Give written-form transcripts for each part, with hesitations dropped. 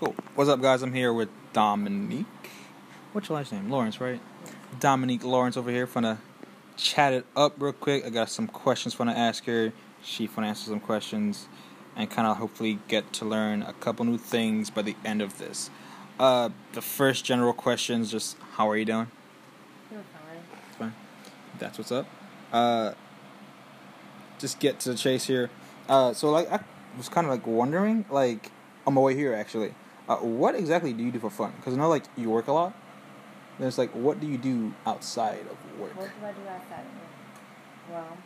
Cool. What's up, guys? I'm here with Dominique. What's your last name? Lawrence, right? Dominique Lawrence over here. Finna chat it up real quick. I got some questions for her to ask her. She finna answer some questions and kind of hopefully get to learn a couple new things by the end of this. The first general question is just, how are you doing? Doing fine. That's what's up. Just get to the chase here. So I was kind of wondering, on my way here actually. What exactly do you do for fun? Because I know, you work a lot. Then it's what do you do outside of work? What do I do outside of work? Well,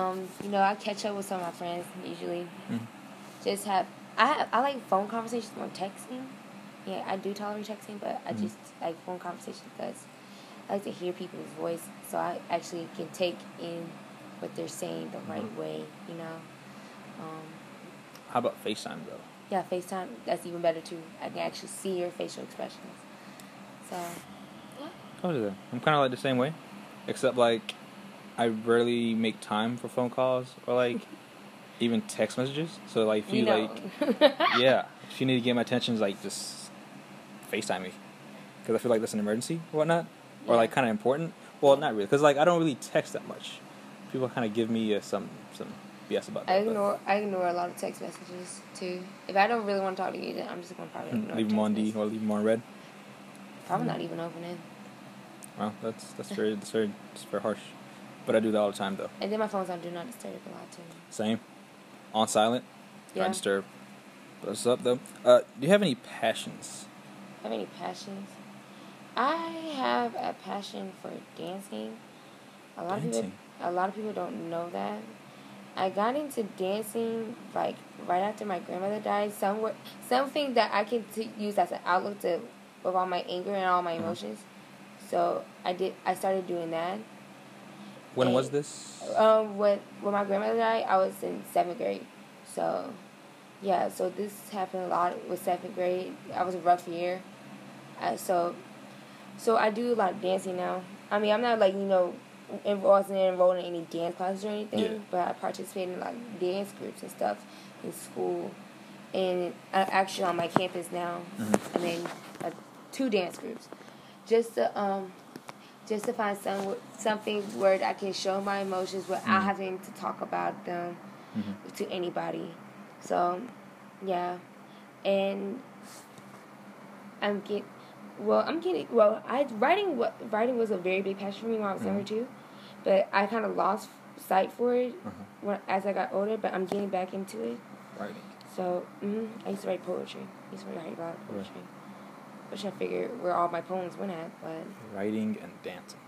I sleep. I catch up with some of my friends, usually. Mm-hmm. I like phone conversations more than texting. Yeah, I do tolerate texting, but I just like phone conversations because I like to hear people's voice. So I actually can take in what they're saying the right way, How about FaceTime, though? Yeah, FaceTime. That's even better, too. I can actually see your facial expressions. So, yeah. I'm kind of the same way, except, I rarely make time for phone calls or, even text messages. So, if you, yeah, if you need to get my attention, just FaceTime me. Because I feel that's an emergency or whatnot. Yeah. Or, kind of important. Well, not really. Because, I don't really text that much. People kind of give me some BS about that. I ignore a lot of text messages, too. If I don't really want to talk to you, then I'm just going to probably ignore. Leave them on D or leave them on red? Probably not even open it. Well, that's very harsh. But I do that all the time, though. And then my phone's on Do Not Disturb a lot, too. Same. On silent. Yeah. Not disturb. But what's up, though? Do you have any passions? Have any passions? I have a passion for dancing. A lot of people don't know that. I got into dancing right after my grandmother died. Something that I can use as an outlet with all my anger and all my emotions. So I started doing that. When was this? When my grandmother died, I was in 7th grade. So, yeah. So this happened a lot with 7th grade. I was a rough year. So I do a lot of dancing now. I mean, I'm not I wasn't enrolled in any dance classes or anything, but I participated in dance groups and stuff in school, and actually on my campus now, I'm in 2 dance groups, just to find something where I can show my emotions without having to talk about them to anybody. So, yeah, and writing was a very big passion for me when I was younger too. But I kind of lost sight for it as I got older, but I'm getting back into it. Writing. So, I used to write poetry. I used to write a lot of poetry. Which I figured where all my poems went at, but... Writing and dancing.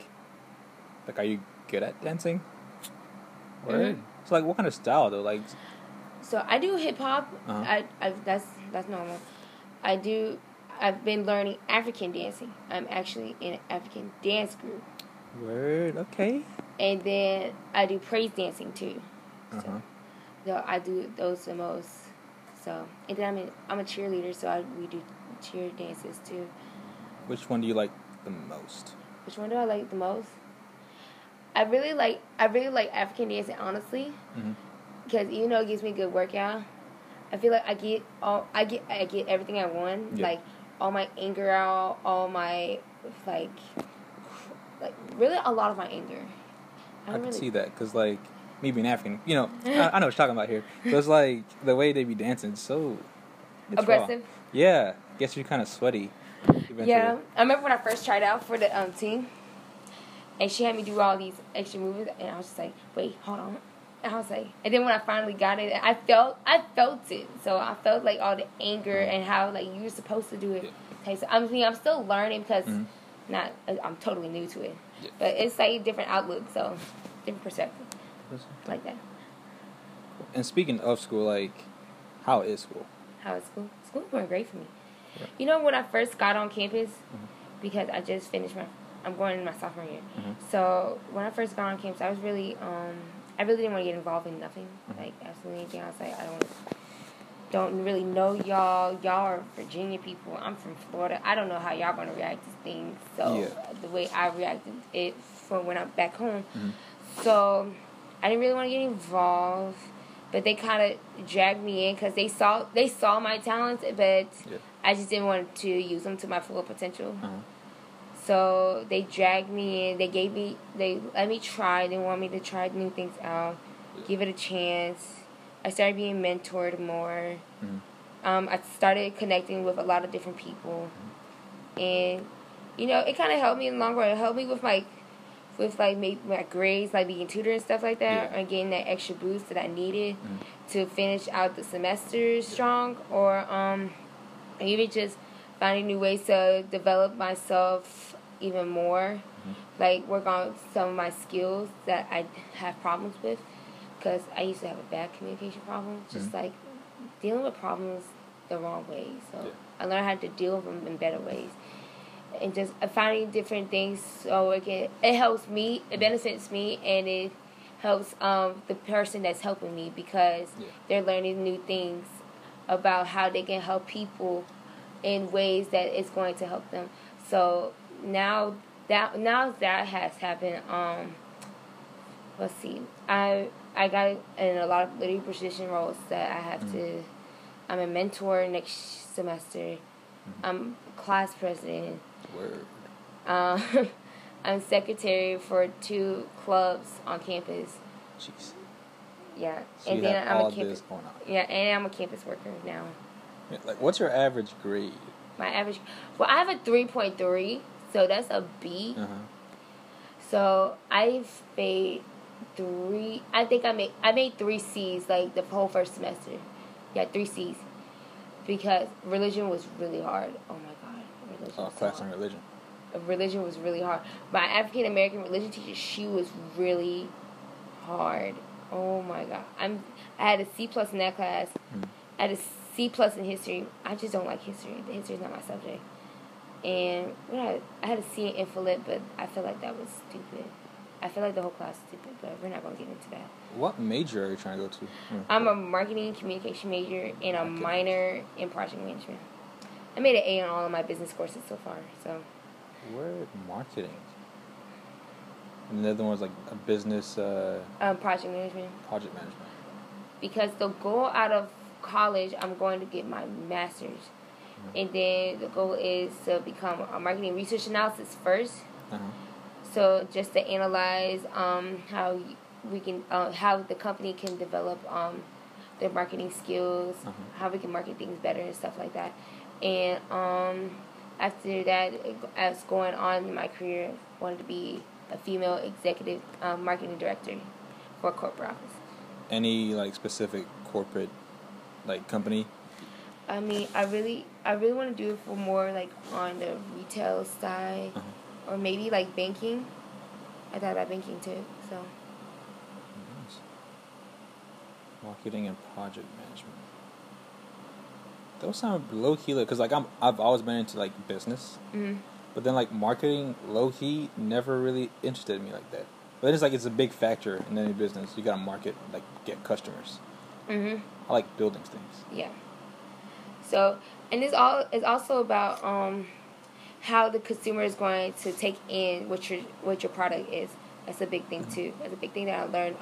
Are you good at dancing? Right. So, what kind of style, though? So, I do hip-hop. That's normal. I've been learning African dancing. I'm actually in an African dance group. Word, okay. And then I do praise dancing too. So I do those the most. So, and then I'm a cheerleader, so we do cheer dances too. Which one do you like the most? Which one do I like the most? I really like African dancing, honestly, because even though it gives me a good workout, I feel like I get everything I want, all my anger out, all my really a lot of my anger. I can see that because me being African, I know what you're talking about here. So it's the way they be dancing, so it's aggressive. Raw. Yeah, gets you kind of sweaty. Eventually. Yeah, I remember when I first tried out for the team, and she had me do all these extra moves, and I was just wait, hold on. And I was and then when I finally got it, I felt it. So I felt all the anger and how you're supposed to do it. Yeah. Okay, so I'm still learning because. I'm totally new to it, but it's different outlook, so different perspective, that. And speaking of school, how is school? How is school? School's going great for me. Yeah. When I first got on campus, because I just finished I'm going into my sophomore year. So when I first got on campus, I was really, I really didn't want to get involved in nothing, absolutely anything. I was I don't really know y'all. Y'all are Virginia people. I'm from Florida. I don't know how y'all going to react to things. So the way I reacted it from when I'm back home. So I didn't really want to get involved. But they kind of dragged me in because they saw my talents, but yeah. I just didn't want to use them to my full potential. Uh-huh. So they dragged me in. They let me try. They want me to try new things out, give it a chance. I started being mentored more. Mm-hmm. I started connecting with a lot of different people, mm-hmm. and you know, it kind of helped me in the long run. It helped me with maybe my grades, like being tutored and stuff like that, yeah. or getting that extra boost that I needed mm-hmm. to finish out the semester strong, or even just finding new ways to develop myself even more, mm-hmm. like work on some of my skills that I have problems with, because I used to have a bad communication problem, just mm-hmm. like dealing with problems the wrong way. So yeah. I learned how to deal with them in better ways. And just finding different things so it helps me, it benefits me, and it helps the person that's helping me, because yeah. they're learning new things about how they can help people in ways that it's going to help them. So now that has happened, let's see, I got in a lot of literary position roles that I have to. I'm a mentor next semester. Mm-hmm. I'm class president. Word. I'm secretary for 2 clubs on campus. Jeez. Yeah, so and then I'm all a campus. Going on. Yeah, and I'm a campus worker now. Like, what's your average grade? My average, well, I have a 3.3, so that's a B. Uh-huh. So I've made 3. I think I made 3 C's like the whole first semester. Yeah, 3 C's. Because religion was really hard. Oh, my God. Religion. Religion was really hard. My African-American religion teacher, she was really hard. Oh, my God. I had a C+ in that class. Mm. I had a C+ in history. I just don't like history. History is not my subject. And I had a C in info-lit, but I feel like that was stupid. I feel like the whole class is stupid, but we're not going to get into that. What major are you trying to go to? I'm a marketing and communication major and a minor in project management. I made an A on all of my business courses so far. So. Word, marketing. And the other one was like a business... project management. Project management. Because the goal out of college, I'm going to get my master's. Mm-hmm. And then the goal is to become a marketing research analysis first. Uh-huh. So just to analyze how we can how the company can develop their marketing skills, uh-huh. how we can market things better and stuff like that. And after that, as going on in my career, I wanted to be a female executive marketing director for a corporate office. Any like specific corporate like company? I mean, I really want to do it for more like on the retail side. Uh-huh. Or maybe, like, banking. I thought about banking, too, so. Nice. Marketing and project management. Those sound low-key, because, like, I've always been into, like, business. Mm-hmm. But then, like, marketing, low-key, never really interested me like that. But it's, like, it's a big factor in any business. You gotta market, like, get customers. Mm-hmm. I like building things. Yeah. So, and it's also about, how the consumer is going to take in what your product is. That's a big thing too. That's a big thing that I learned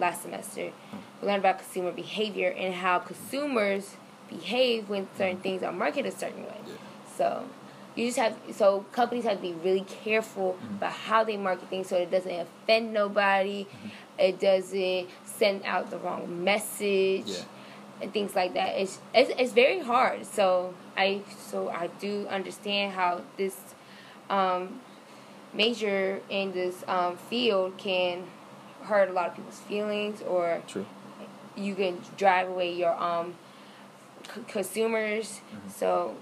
last semester. We learned about consumer behavior and how consumers behave when certain things are marketed a certain way. So companies have to be really careful about how they market things so it doesn't offend nobody, it doesn't send out the wrong message. Yeah. And things like that. It's very hard. So I do understand how this major in this field can hurt a lot of people's feelings, or true. You can drive away your consumers. Mm-hmm. So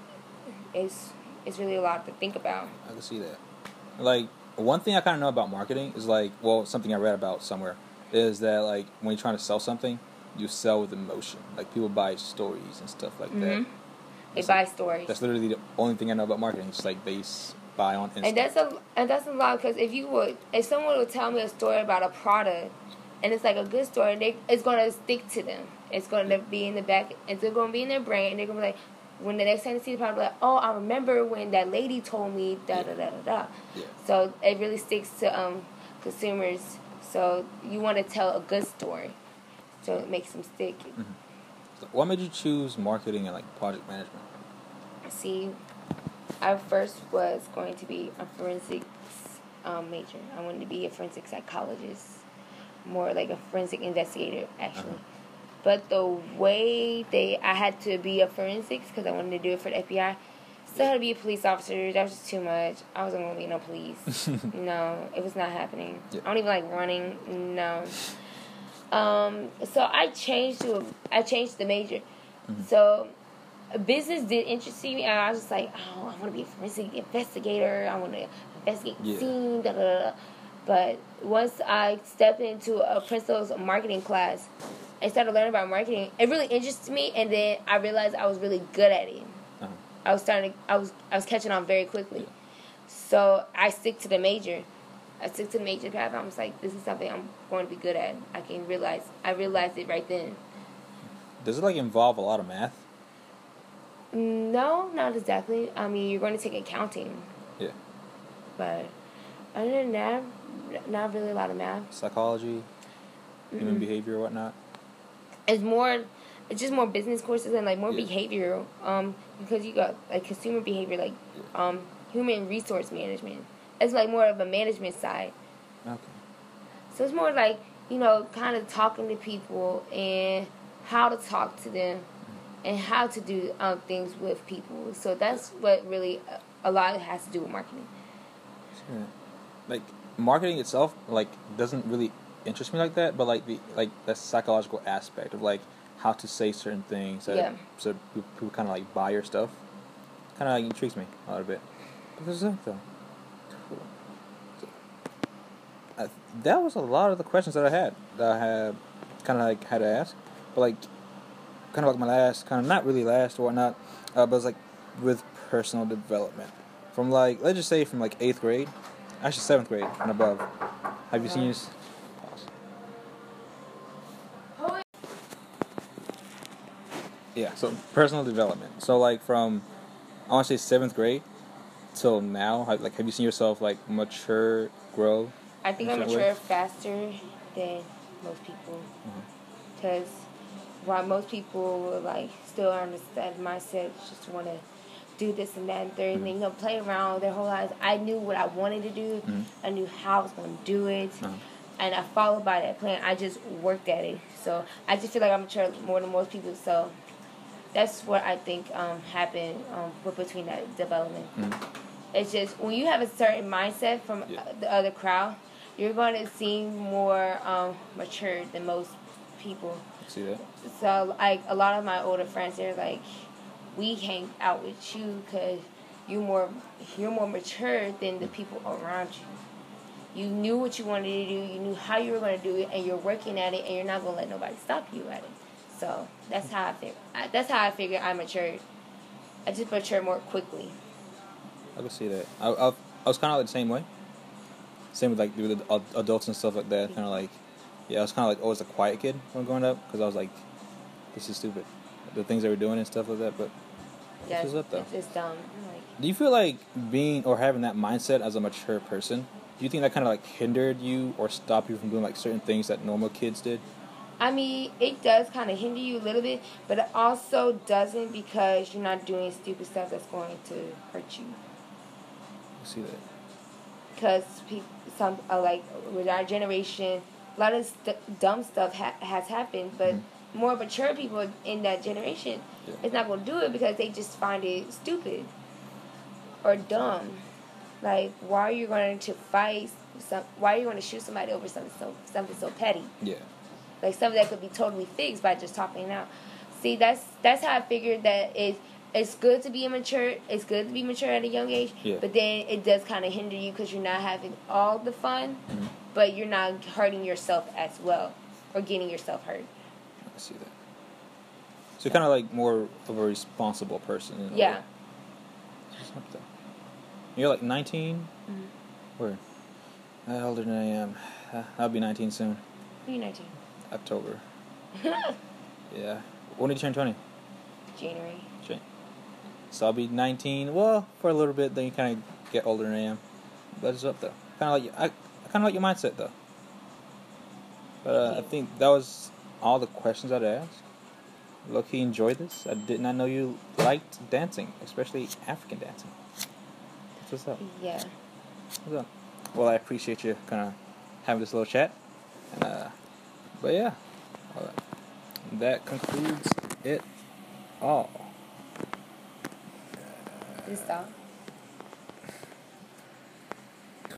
it's really a lot to think about. I can see that. Like one thing I kind of know about marketing is like, well, something I read about somewhere is that like when you're trying to sell something, you sell with emotion. Like, people buy stories and stuff like mm-hmm. that. They buy stories. That's literally the only thing I know about marketing. It's like, they buy on Instagram. And that's a lot, because if someone would tell me a story about a product, and it's like a good story, it's going to stick to them. It's going to be in the back, it's going to be in their brain, and they're going to be like, when the next time they see the product, like, oh, I remember when that lady told me da-da-da-da-da. Yeah. So, it really sticks to consumers. So, you want to tell a good story. so it makes them stick. Mm-hmm. So why made you choose marketing and like project management? See, I first was going to be a forensics major. I wanted to be a forensic psychologist, more like a forensic investigator actually. Uh-huh. But the way I had to be a forensics because I wanted to do it for the FBI. Still had to be a police officer. That was just too much. I wasn't going to be no police. No, it was not happening. Yeah. I don't even like running. No. So I changed the major. Mm-hmm. So business did interest me, and I was just like, oh, I want to be a forensic investigator. I want to investigate the scene. Da, da, da. But once I stepped into a principal's marketing class, I started learning about marketing. It really interested me, and then I realized I was really good at it. Uh-huh. I was catching on very quickly. Yeah. So I stick to the major. I stick to the major path. I was like, this is something I'm going to be good at. I realized it right then. Does it involve a lot of math? No, not exactly. I mean, you're going to take accounting. Yeah. But other than that, not really a lot of math. Psychology, human behavior, whatnot. It's just more business courses and more behavioral. Because you got consumer behavior, human resource management. It's more of a management side. Okay. So it's more kind of talking to people and how to talk to them and how to do things with people. So that's what really a lot has to do with marketing. Yeah. Marketing itself doesn't really interest me like that, but the psychological aspect of how to say certain things so people kind of buy your stuff kind of intrigues me a little bit. But there's that though. Cool. So, that was a lot of the questions that I had kind of had to ask, but my last kind of not really last or whatnot, but it's with personal development from let's just say from 8th grade, actually 7th grade and above. Have you seen this? Yeah, so personal development. So, from, I want to say 7th grade till now, have you seen yourself, mature, grow? I think I mature faster than most people. Because while most people will, still understand mindset, just want to do this and that and third thing, play around their whole lives. I knew what I wanted to do. Mm-hmm. I knew how I was going to do it. Uh-huh. And I followed by that plan. I just worked at it. So, I just feel I'm mature more than most people, so... That's what I think happened between that development. Mm-hmm. It's just when you have a certain mindset from the other crowd, you're going to seem more mature than most people. See that? So, a lot of my older friends, they're we hang out with you because you're more mature than the people around you. You knew what you wanted to do. You knew how you were going to do it, and you're working at it, and you're not going to let nobody stop you at it. So that's how I figured. I matured. I just matured more quickly. I could see that. I was kind of the same way. Same with with the adults and stuff like that. Kind of I was kind of always a quiet kid when growing up because I was this is stupid, the things they were doing and stuff like that. But yeah, this is up though. It's dumb. Do you feel being or having that mindset as a mature person? Do you think that kind of hindered you or stopped you from doing certain things that normal kids did? I mean, it does kind of hinder you a little bit, but it also doesn't because you're not doing stupid stuff that's going to hurt you. I see that. Because with our generation, a lot of dumb stuff has happened, but more mature people in that generation is not going to do it because they just find it stupid or dumb. Why are you going to fight? Why are you going to shoot somebody over something so petty? Yeah. Something that could be totally fixed by just talking out. See, that's how I figured that it's good to be immature. It's good to be mature at a young age. Yeah. But then it does kind of hinder you because you're not having all the fun, but you're not hurting yourself as well or getting yourself hurt. I see that. So you're kind of more of a responsible person. In a way. You're 19? Mm-hmm. Where? How older than I am? I'll be 19 soon. You're 19. October. Yeah. When did you turn 20? January. So I'll be 19. Well, for a little bit, then you kind of get older than I am. But it's up though. I kind of like your mindset though. But I think that was all the questions I'd asked. Low-key enjoyed this. I did not know you liked dancing, especially African dancing. What's up? Yeah. What's up? Well, I appreciate you kind of having this little chat. And, but yeah, that concludes it all. Is that?